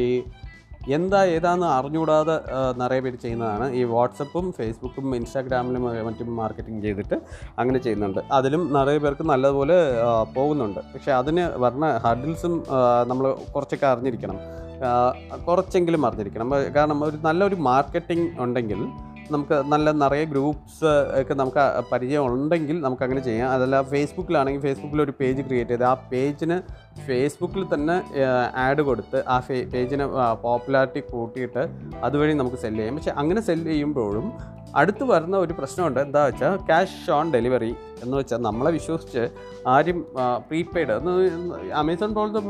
എന്താ ഏതാണെന്ന് അറിഞ്ഞുകൂടാതെ നിറയെ പേര് ചെയ്യുന്നതാണ്. ഈ വാട്സപ്പും ഫേസ്ബുക്കും ഇൻസ്റ്റാഗ്രാമിലും മറ്റും മാർക്കറ്റിംഗ് ചെയ്തിട്ട് അങ്ങനെ ചെയ്യുന്നുണ്ട്. അതിലും നിറയെ പേർക്ക് നല്ലതുപോലെ പോകുന്നുണ്ട്. പക്ഷേ അതിന് വരുന്ന ഹർഡിൽസും നമ്മൾ കുറച്ചൊക്കെ അറിഞ്ഞിരിക്കണം, കുറച്ചെങ്കിലും അറിഞ്ഞിരിക്കണം. കാരണം ഒരു നല്ലൊരു മാർക്കറ്റിംഗ് ഉണ്ടെങ്കിൽ നമുക്ക് നല്ല നിറയെ ഗ്രൂപ്പ്സ് ഒക്കെ നമുക്ക് പരിചയം ഉണ്ടെങ്കിൽ നമുക്കങ്ങനെ ചെയ്യാം. അതല്ല ഫേസ്ബുക്കിലാണെങ്കിൽ ഫേസ്ബുക്കിലൊരു പേജ് ക്രിയേറ്റ് ചെയ്ത് ആ പേജിന് ഫേസ്ബുക്കിൽ തന്നെ ആഡ് കൊടുത്ത് ആ ഫേ പേജിന് പോപ്പുലാരിറ്റി കൂട്ടിയിട്ട് അതുവഴി നമുക്ക് സെല്ല് ചെയ്യാം. പക്ഷേ അങ്ങനെ സെല്ല് ചെയ്യുമ്പോഴും അടുത്ത് വരുന്ന ഒരു പ്രശ്നമുണ്ട്. എന്താ വെച്ചാൽ ക്യാഷ് ഓൺ ഡെലിവറി എന്ന് വെച്ചാൽ നമ്മളെ വിശ്വസിച്ച് ആരും പ്രീപെയ്ഡ് ആമസോൺ പോലത്തെ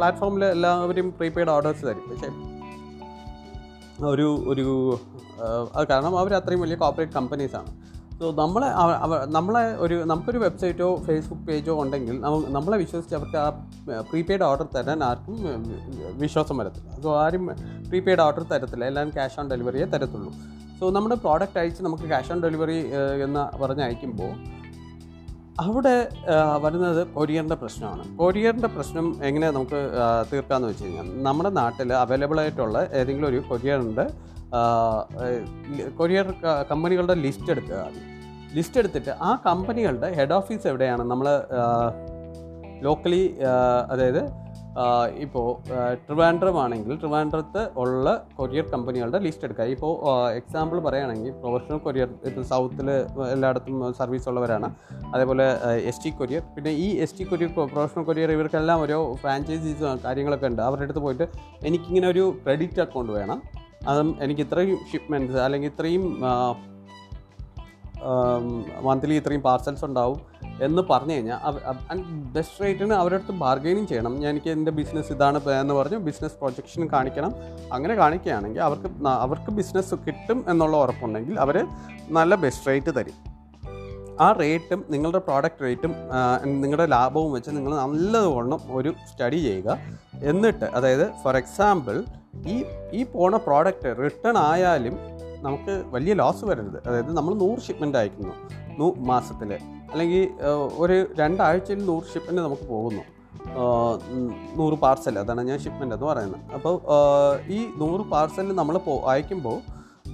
പ്ലാറ്റ്ഫോമിൽ എല്ലാവരും പ്രീപെയ്ഡ് ഓർഡേഴ്സ് തരും. പക്ഷേ ഒരു ഒരു അത് കാരണം അവർ അത്രയും വലിയ കോർപ്പറേറ്റ് കമ്പനീസാണ്. സോ നമ്മളെ നമ്മളെ ഒരു നമുക്കൊരു വെബ്സൈറ്റോ ഫേസ്ബുക്ക് പേജോ ഉണ്ടെങ്കിൽ നമ്മളെ വിശ്വസിച്ച് അവർക്ക് ആ പ്രീപെയ്ഡ് ഓർഡർ തരാൻ ആർക്കും വിശ്വാസം വരത്തില്ല. സോ ആരും പ്രീപെയ്ഡ് ഓർഡർ തരത്തില്ല, എല്ലാം ക്യാഷ് ഓൺ ഡെലിവറിയേ തരത്തുള്ളൂ. സോ നമ്മുടെ പ്രോഡക്റ്റ് അയച്ച് നമുക്ക് ക്യാഷ് ഓൺ ഡെലിവറി എന്ന് പറഞ്ഞ് അയക്കുമ്പോൾ അവിടെ വരുന്നത് കൊറിയറിൻ്റെ പ്രശ്നമാണ്. കൊറിയറിൻ്റെ പ്രശ്നം എങ്ങനെ നമുക്ക് തീർക്കാമെന്ന് വെച്ച് കഴിഞ്ഞാൽ നമ്മുടെ നാട്ടിൽ അവൈലബിൾ ആയിട്ടുള്ള ഏതെങ്കിലും ഒരു കൊറിയറിൻ്റെ കൊറിയർ കമ്പനികളുടെ ലിസ്റ്റ് എടുക്കുക. ലിസ്റ്റ് എടുത്തിട്ട് ആ കമ്പനികളുടെ ഹെഡ് ഓഫീസ് എവിടെയാണ് നമ്മൾ ലോക്കലി, അതായത് ഇപ്പോൾ ട്രിവാൻഡ്രം ആണെങ്കിൽ ട്രിവാൻഡ്രത്ത് ഉള്ള കൊറിയർ കമ്പനികളുടെ ലിസ്റ്റ് എടുക്കുക. ഇപ്പോൾ എക്സാമ്പിൾ പറയുകയാണെങ്കിൽ പ്രൊഫഷണൽ കൊറിയർ ഇപ്പോൾ സൗത്തിൽ എല്ലായിടത്തും സർവീസ് ഉള്ളവരാണ്. അതേപോലെ എസ് ടി കൊറിയർ, പിന്നെ ഈ S T courier professional courier ഇവർക്കെല്ലാം ഓരോ ഫ്രാഞ്ചൈസീസും കാര്യങ്ങളൊക്കെ ഉണ്ട്. അവരുടെ അടുത്ത് പോയിട്ട് എനിക്കിങ്ങനെ ഒരു ക്രെഡിറ്റ് അക്കൗണ്ട് വേണം, അതും എനിക്ക് ഇത്രയും ഷിപ്മെൻറ്റ്സ് അല്ലെങ്കിൽ ഇത്രയും മന്ത്ലി ഇത്രയും പാർസൽസ് ഉണ്ടാവും എന്ന് പറഞ്ഞു കഴിഞ്ഞാൽ ബെസ്റ്റ് റേറ്റിന് അവരടുത്ത് ബാർഗെയിനിങ് ചെയ്യണം. ഞാൻ എനിക്ക് എൻ്റെ ബിസിനസ് ഇതാണ് എന്ന് പറഞ്ഞു ബിസിനസ് പ്രൊജക്ഷൻ കാണിക്കണം. അങ്ങനെ കാണിക്കുകയാണെങ്കിൽ അവർക്ക് അവർക്ക് ബിസിനസ് കിട്ടും എന്നുള്ള ഉറപ്പുണ്ടെങ്കിൽ അവർ നല്ല ബെസ്റ്റ് റേറ്റ് തരും. ആ റേറ്റും നിങ്ങളുടെ പ്രോഡക്റ്റ് റേറ്റും നിങ്ങളുടെ ലാഭവും വെച്ച് നിങ്ങൾ നല്ലതുവണ്ണം ഒരു സ്റ്റഡി ചെയ്യുക. എന്നിട്ട് അതായത് ഫോർ എക്സാമ്പിൾ ഈ ഈ പോണ പ്രോഡക്റ്റ് റിട്ടേൺ ആയാലും നമുക്ക് വലിയ ലോസ് വരരുത്. അതായത് നമ്മൾ നൂറ് ഷിപ്മെൻ്റ് അയക്കുന്നു നൂ മാസത്തിൽ, അല്ലെങ്കിൽ ഒരു രണ്ടാഴ്ചയിൽ നൂറ് ഷിപ്മെൻ്റ് നമുക്ക് പോകുന്നു, നൂറ് പാർസൽ, അതാണ് ഞാൻ ഷിപ്മെൻ്റ് എന്ന് പറയുന്നത്. അപ്പോൾ ഈ നൂറ് പാർസൽ നമ്മൾ പോ അയക്കുമ്പോൾ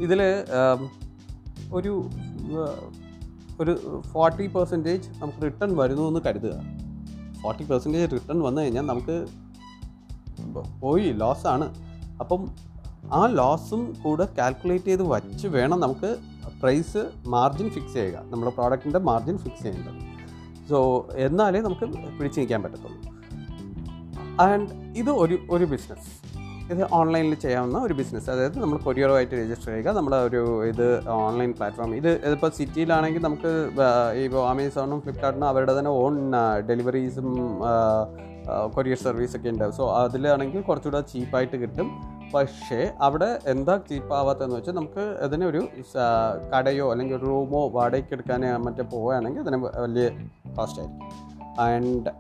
ഇതിൽ ഒരു ഒരു ഫോർട്ടി പെർസെൻറ്റേജ് നമുക്ക് റിട്ടേൺ വരുന്നു എന്ന് കരുതുക. ഫോർട്ടി പെർസെൻറ്റേജ് റിട്ടേൺ വന്നു കഴിഞ്ഞാൽ നമുക്ക് പോയി ലോസാണ്. അപ്പം ആ ലോസും കൂടെ കാൽക്കുലേറ്റ് ചെയ്ത് വച്ച് വേണം നമുക്ക് പ്രൈസ് മാർജിൻ ഫിക്സ് ചെയ്യുക, നമ്മുടെ പ്രോഡക്റ്റിൻ്റെ മാർജിൻ ഫിക്സ് ചെയ്യേണ്ടത്. സോ എന്നാലേ നമുക്ക് പിടിച്ച് നിൽക്കാൻ പറ്റത്തുള്ളൂ. ആൻഡ് ഇത് ഒരു ഒരു ബിസിനസ്, ഇത് ഓൺലൈനിൽ ചെയ്യാവുന്ന ഒരു ബിസിനസ്. അതായത് നമ്മൾ കൊറിയറുമായിട്ട് രജിസ്റ്റർ ചെയ്യുക, നമ്മുടെ ഒരു ഇത് ഓൺലൈൻ പ്ലാറ്റ്ഫോം. ഇത് ഇതിപ്പോൾ സിറ്റിയിലാണെങ്കിൽ നമുക്ക് ഇപ്പോൾ ആമസോണും ഫ്ലിപ്കാർട്ടിനും അവരുടെ തന്നെ ഓൺ ഡെലിവറീസും കൊറിയർ സർവീസൊക്കെ ഉണ്ടാവും. സോ അതിലാണെങ്കിൽ കുറച്ചുകൂടെ ചീപ്പായിട്ട് കിട്ടും. പക്ഷേ അവിടെ എന്താ ചീപ്പാവാത്തതെന്ന് വെച്ചാൽ നമുക്ക് അതിനൊരു കടയോ അല്ലെങ്കിൽ ഒരു റൂമോ വാടകയ്ക്ക് എടുക്കാനോ മറ്റോ പോവുകയാണെങ്കിൽ അതിന് വലിയ കോസ്റ്റായിരിക്കും. ആൻഡ്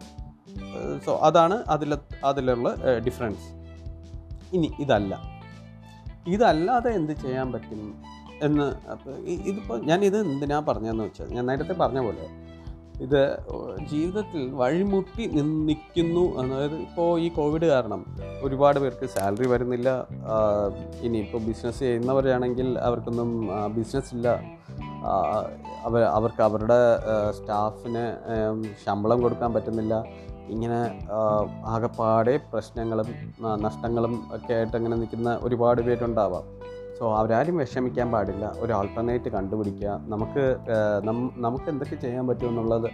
സോ അതാണ് അതിൽ അതിലുള്ള ഡിഫറൻസ്. ഇനി ഇതല്ല ഇതല്ലാതെ എന്ത് ചെയ്യാൻ പറ്റും എന്ന് ഇതിപ്പോൾ ഞാനിത് എന്തിനാ പറഞ്ഞതെന്ന് വെച്ചാൽ ഞാൻ നേരത്തെ പറഞ്ഞ പോലെ ഇത് ജീവിതത്തിൽ വഴിമുട്ടി നിൽക്കുന്നു. അതായത് ഇപ്പോൾ ഈ കോവിഡ് കാരണം ഒരുപാട് പേർക്ക് സാലറി വരുന്നില്ല. ഇനിയിപ്പോൾ ബിസിനസ് ചെയ്യുന്നവരാണെങ്കിൽ അവർക്കൊന്നും ബിസിനസ്സില്ല. അവർ അവർക്ക് അവരുടെ സ്റ്റാഫിന് ശമ്പളം കൊടുക്കാൻ പറ്റുന്നില്ല. ഇങ്ങനെ ആകെപ്പാടെ പ്രശ്നങ്ങളും നഷ്ടങ്ങളും ഒക്കെ ആയിട്ട് അങ്ങനെ നിൽക്കുന്ന ഒരുപാട് പേരുണ്ടാവാം. സോ അവരാരും വിഷമിക്കാൻ പാടില്ല. ഒരു ആൾട്ടർനേറ്റ് കണ്ടുപിടിക്കുക. നമുക്ക് നമുക്ക് എന്തൊക്കെ ചെയ്യാൻ പറ്റുമെന്നുള്ളത്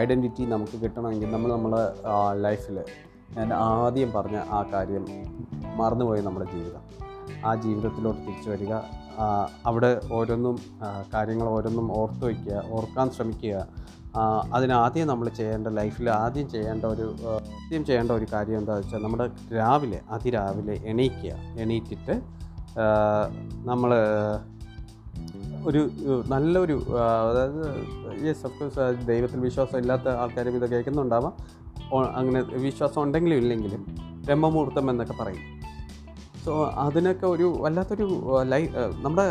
ഐഡൻറ്റിറ്റി നമുക്ക് കിട്ടണമെങ്കിൽ നമ്മൾ നമ്മുടെ ലൈഫിൽ ഞാൻ ആദ്യം പറഞ്ഞ ആ കാര്യം മറന്നുപോയി നമ്മുടെ ജീവിതം, ആ ജീവിതത്തിലോട്ട് തിരിച്ചു വരിക. അവിടെ ഓരോന്നും കാര്യങ്ങൾ ഓരോന്നും ഓർത്ത് വയ്ക്കുക, ഓർക്കാൻ ശ്രമിക്കുക. അതിനാദ്യം നമ്മൾ ചെയ്യേണ്ട ലൈഫിൽ ആദ്യം ചെയ്യേണ്ട ഒരു ആദ്യം ചെയ്യേണ്ട ഒരു കാര്യം എന്താണെന്ന് വെച്ചാൽ നമ്മുടെ രാവിലെ അതിരാവിലെ എണീക്കുക. എണീറ്റിട്ട് നമ്മൾ ഒരു നല്ലൊരു അതായത് യെസ് ഓഫ് കോഴ്സ് ദൈവത്തിൽ വിശ്വാസം ഇല്ലാത്ത ആൾക്കാരും ഇത് കേൾക്കുന്നുണ്ടാവാം. അങ്ങനെ വിശ്വാസം ഉണ്ടെങ്കിലും ഇല്ലെങ്കിലും ബ്രഹ്മമുഹൂർത്തം എന്നൊക്കെ പറയും. സോ അതിനൊക്കെ ഒരു വല്ലാത്തൊരു ലൈ നമ്മുടെ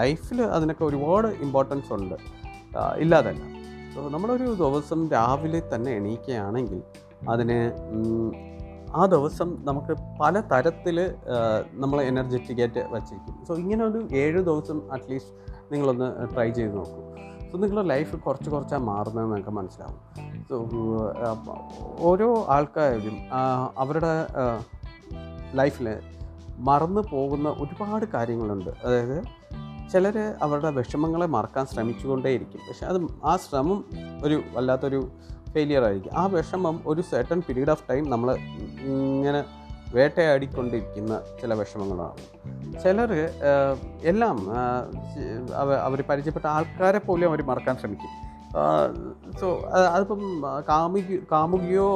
ലൈഫിൽ അതിനൊക്കെ ഒരുപാട് ഇമ്പോർട്ടൻസ് ഉണ്ട്, ഇല്ലാതല്ല. സോ നമ്മളൊരു ദിവസം രാവിലെ തന്നെ എണീക്കുകയാണെങ്കിൽ അതിന് ആ ദിവസം നമുക്ക് പല തരത്തിൽ നമ്മൾ എനർജറ്റിക്കായിട്ട് വച്ചിരിക്കും. സോ ഇങ്ങനെ ഒരു ഏഴ് ദിവസം അറ്റ്ലീസ്റ്റ് നിങ്ങളൊന്ന് ട്രൈ ചെയ്ത് നോക്കൂ. സോ നിങ്ങളുടെ ലൈഫ് കുറച്ച് കുറച്ചാണ് മാറുന്നത് നിങ്ങൾക്ക് മനസ്സിലാവും. സോ ഓരോ ആൾക്കാരും അവരുടെ ലൈഫിൽ മറന്നു പോകുന്ന ഒരുപാട് കാര്യങ്ങളുണ്ട്. അതായത് ചിലർ അവരുടെ വിഷമങ്ങളെ മറക്കാൻ ശ്രമിച്ചുകൊണ്ടേയിരിക്കും, പക്ഷെ അത് ആ ശ്രമം ഒരു വല്ലാത്തൊരു ഫെയിലിയർ ആയിരിക്കും. ആ വിഷമം ഒരു സെർട്ടൺ പീരീഡ് ഓഫ് ടൈം നമ്മൾ ഇങ്ങനെ വേട്ടയാടിക്കൊണ്ടിരിക്കുന്ന ചില വിഷമങ്ങളാണ്. ചിലർ എല്ലാം അവർ പരിചയപ്പെട്ട ആൾക്കാരെ പോലും അവർ മറക്കാൻ ശ്രമിക്കും. സോ അതിപ്പം കാമുകി കാമുകിയോ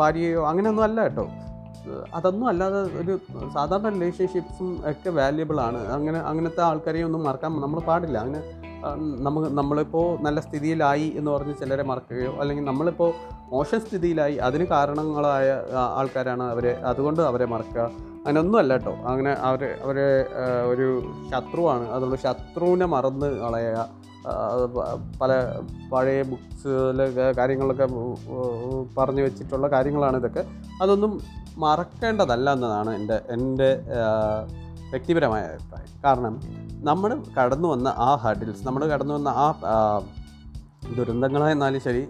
ഭാര്യയോ അങ്ങനെയൊന്നും അല്ല കേട്ടോ, അതൊന്നും അല്ലാതെ ഒരു സാധാരണ റിലേഷൻഷിപ്സും ഒക്കെ വാല്യബിളാണ്. അങ്ങനെ അങ്ങനത്തെ ആൾക്കാരെയും ഒന്നും മറക്കാൻ നമ്മൾ പാടില്ല. അങ്ങനെ നമുക്ക് നമ്മളിപ്പോൾ നല്ല സ്ഥിതിയിലായി എന്ന് പറഞ്ഞ് ചിലരെ മറക്കുകയോ അല്ലെങ്കിൽ നമ്മളിപ്പോൾ മോശം സ്ഥിതിയിലായി അതിന് കാരണങ്ങളായ ആൾക്കാരാണ് അവരെ, അതുകൊണ്ട് അവരെ മറക്കുക അങ്ങനെയൊന്നും അല്ല കേട്ടോ. അങ്ങനെ അവർ അവരെ ഒരു ശത്രുവാണ്, അതുകൊണ്ട് ശത്രുവിനെ മറന്ന് കളയുക. പല പഴയ ബുക്സിലൊക്കെ കാര്യങ്ങളൊക്കെ പറഞ്ഞു വെച്ചിട്ടുള്ള കാര്യങ്ങളാണ് ഇതൊക്കെ. അതൊന്നും മറക്കേണ്ടതല്ല എന്നതാണ് എൻ്റെ എൻ്റെ വ്യക്തിപരമായ അഭിപ്രായം. കാരണം നമ്മൾ കടന്നു വന്ന ആ ഹർഡിൽസ്, നമ്മൾ കടന്നു വന്ന ആ ദുരന്തങ്ങളായിരുന്നാലും ശരി,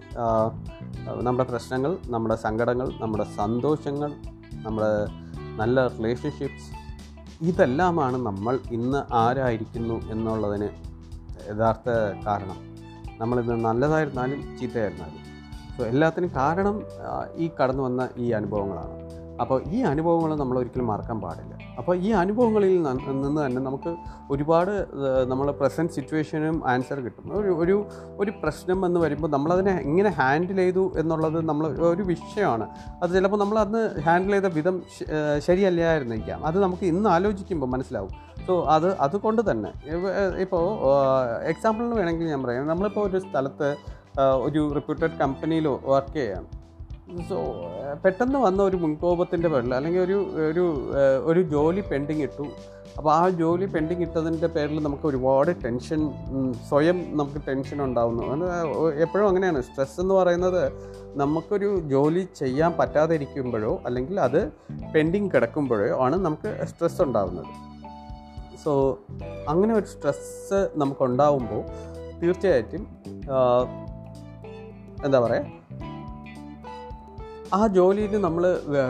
നമ്മുടെ പ്രശ്നങ്ങൾ, നമ്മുടെ സങ്കടങ്ങൾ, നമ്മുടെ സന്തോഷങ്ങൾ, നമ്മുടെ നല്ല റിലേഷൻഷിപ്സ്, ഇതെല്ലാമാണ് നമ്മൾ ഇന്ന് ആരായിരിക്കുന്നു എന്നുള്ളതിന് യഥാർത്ഥ കാരണം. നമ്മളിന്ന് നല്ലതായിരുന്നാലും ചീത്തയായിരുന്നാലും സോ എല്ലാത്തിനും കാരണം ഈ കടന്നു വന്ന ഈ അനുഭവങ്ങളാണ്. അപ്പോൾ ഈ അനുഭവങ്ങൾ നമ്മൾ ഒരിക്കലും മറക്കാൻ പാടില്ല. അപ്പോൾ ഈ അനുഭവങ്ങളിൽ നിന്ന് തന്നെ നമുക്ക് ഒരുപാട് നമ്മളെ പ്രസൻറ്റ് സിറ്റുവേഷനും ആൻസർ കിട്ടും. ഒരു ഒരു ഒരു പ്രശ്നം എന്ന് വരുമ്പോൾ നമ്മളതിനെ എങ്ങനെ ഹാൻഡിൽ ചെയ്തു എന്നുള്ളത് നമ്മൾ ഒരു വിഷയമാണ്. അത് ചിലപ്പോൾ നമ്മൾ അന്ന് ഹാൻഡിൽ ചെയ്ത വിധം ശരിയല്ലായിരുന്നിരിക്കാം, അത് നമുക്ക് ഇന്ന് ആലോചിക്കുമ്പോൾ മനസ്സിലാവും. സോ അത് അതുകൊണ്ട് തന്നെ ഇപ്പോൾ എക്സാമ്പിളിന് വേണമെങ്കിൽ ഞാൻ പറയാം, നമ്മളിപ്പോൾ ഒരു സ്ഥലത്ത് ഒരു റെപ്യൂട്ടഡ് കമ്പനിയിലോ വർക്ക് ചെയ്യാണ്. സോ പെട്ടെന്ന് വന്ന ഒരു മുൻകോപത്തിൻ്റെ പേരിൽ അല്ലെങ്കിൽ ഒരു ഒരു ഒരു ജോലി പെൻഡിങ് ഇട്ടു. അപ്പോൾ ആ ജോലി പെൻഡിങ് ഇട്ടതിൻ്റെ പേരിൽ നമുക്ക് ഒരുപാട് ടെൻഷൻ, സ്വയം നമുക്ക് ടെൻഷൻ ഉണ്ടാകുന്നു. എപ്പോഴും അങ്ങനെയാണ്. സ്ട്രെസ് എന്ന് പറയുന്നത് നമുക്കൊരു ജോലി ചെയ്യാൻ പറ്റാതെ ഇരിക്കുമ്പോഴോ അല്ലെങ്കിൽ അത് പെൻഡിങ് കിടക്കുമ്പോഴോ ആണ് നമുക്ക് സ്ട്രെസ് ഉണ്ടാകുന്നത്. സോ അങ്ങനെ ഒരു സ്ട്രെസ്സ് നമുക്കുണ്ടാവുമ്പോൾ തീർച്ചയായിട്ടും എന്താ പറയുക, ആ ജോലിയിൽ നമ്മൾ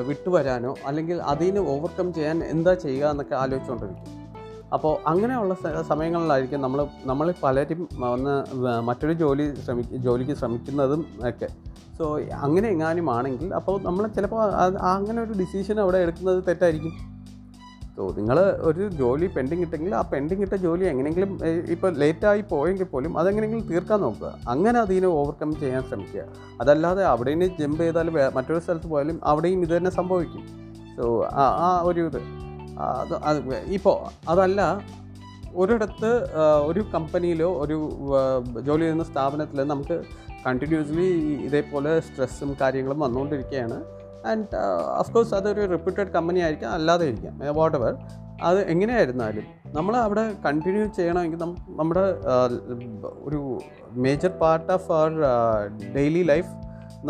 വിട്ടുവരാനോ അല്ലെങ്കിൽ അതിന് ഓവർകം ചെയ്യാൻ എന്താ ചെയ്യുക എന്നൊക്കെ ആലോചിച്ചുകൊണ്ടിരിക്കും. അപ്പോൾ അങ്ങനെയുള്ള സമയങ്ങളിലായിരിക്കും നമ്മൾ നമ്മൾ പലരും വന്ന് മറ്റൊരു ജോലി ശ്രമിക്ക ജോലിക്ക് ശ്രമിക്കുന്നതും ഒക്കെ. സോ അങ്ങനെ എങ്ങാനും ആണെങ്കിൽ അപ്പോൾ നമ്മൾ ചിലപ്പോൾ അങ്ങനെ ഒരു ഡിസിഷൻ അവിടെ എടുക്കുന്നത് തെറ്റായിരിക്കും. സോ നിങ്ങൾ ഒരു ജോലി പെൻഡിങ് ഇട്ടെങ്കിൽ ആ പെൻഡിങ് ഇട്ട ജോലി എങ്ങനെയെങ്കിലും ഇപ്പോൾ ലേറ്റായി പോയെങ്കിൽ പോലും അതെങ്ങനെയെങ്കിലും തീർക്കാൻ നോക്കുക. അങ്ങനെ അതിനെ ഓവർകം ചെയ്യാൻ ശ്രമിക്കുക. അതല്ലാതെ അവിടെ നിന്ന് ജമ്പ് ചെയ്താൽ മറ്റൊരു സ്ഥലത്ത് പോയാലും അവിടെയും ഇത് തന്നെ സംഭവിക്കും. സോ ആ ഒരു ഇത് ഇപ്പോൾ അതല്ല, ഒരിടത്ത് ഒരു കമ്പനിയിലോ ഒരു ജോലി ചെയ്യുന്ന സ്ഥാപനത്തിലോ നമുക്ക് കണ്ടിന്യൂസ്ലി ഇതേപോലെ സ്ട്രെസ്സും കാര്യങ്ങളും വന്നുകൊണ്ടിരിക്കുകയാണ്. ആൻഡ് അഫ്കോഴ്സ് അതൊരു റെപ്യൂട്ടഡ് കമ്പനി ആയിരിക്കാം, അല്ലാതെ ഇരിക്കാം, വാട്ട് എവർ. അത് എങ്ങനെയായിരുന്നാലും നമ്മൾ അവിടെ കണ്ടിന്യൂ ചെയ്യണമെങ്കിൽ നമ്മുടെ ഒരു major part of our daily life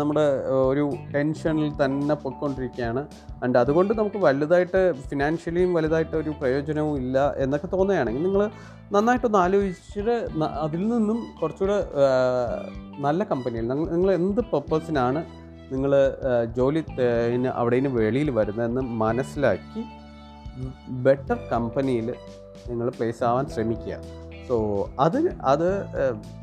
നമ്മുടെ ഒരു ടെൻഷനിൽ തന്നെ പൊയ്ക്കൊണ്ടിരിക്കുകയാണ്. ആൻഡ് അതുകൊണ്ട് നമുക്ക് വലുതായിട്ട് ഫിനാൻഷ്യലിയും വലുതായിട്ട് ഒരു പ്രയോജനവും ഇല്ല എന്നൊക്കെ തോന്നുകയാണെങ്കിൽ നിങ്ങൾ നന്നായിട്ടൊന്ന് ആലോചിച്ചിട്ട് അതിൽ നിന്നും കുറച്ചുകൂടെ നല്ല കമ്പനിയിൽ നിങ്ങൾ എന്ത് പർപ്പസിനാണ് നിങ്ങൾ ജോലി അവിടെയും വെളിയിൽ വരുന്നതെന്ന് മനസ്സിലാക്കി ബെറ്റർ കമ്പനിയിൽ നിങ്ങൾ പ്ലേസ് ആവാൻ ശ്രമിക്കുക. സോ അത് അത്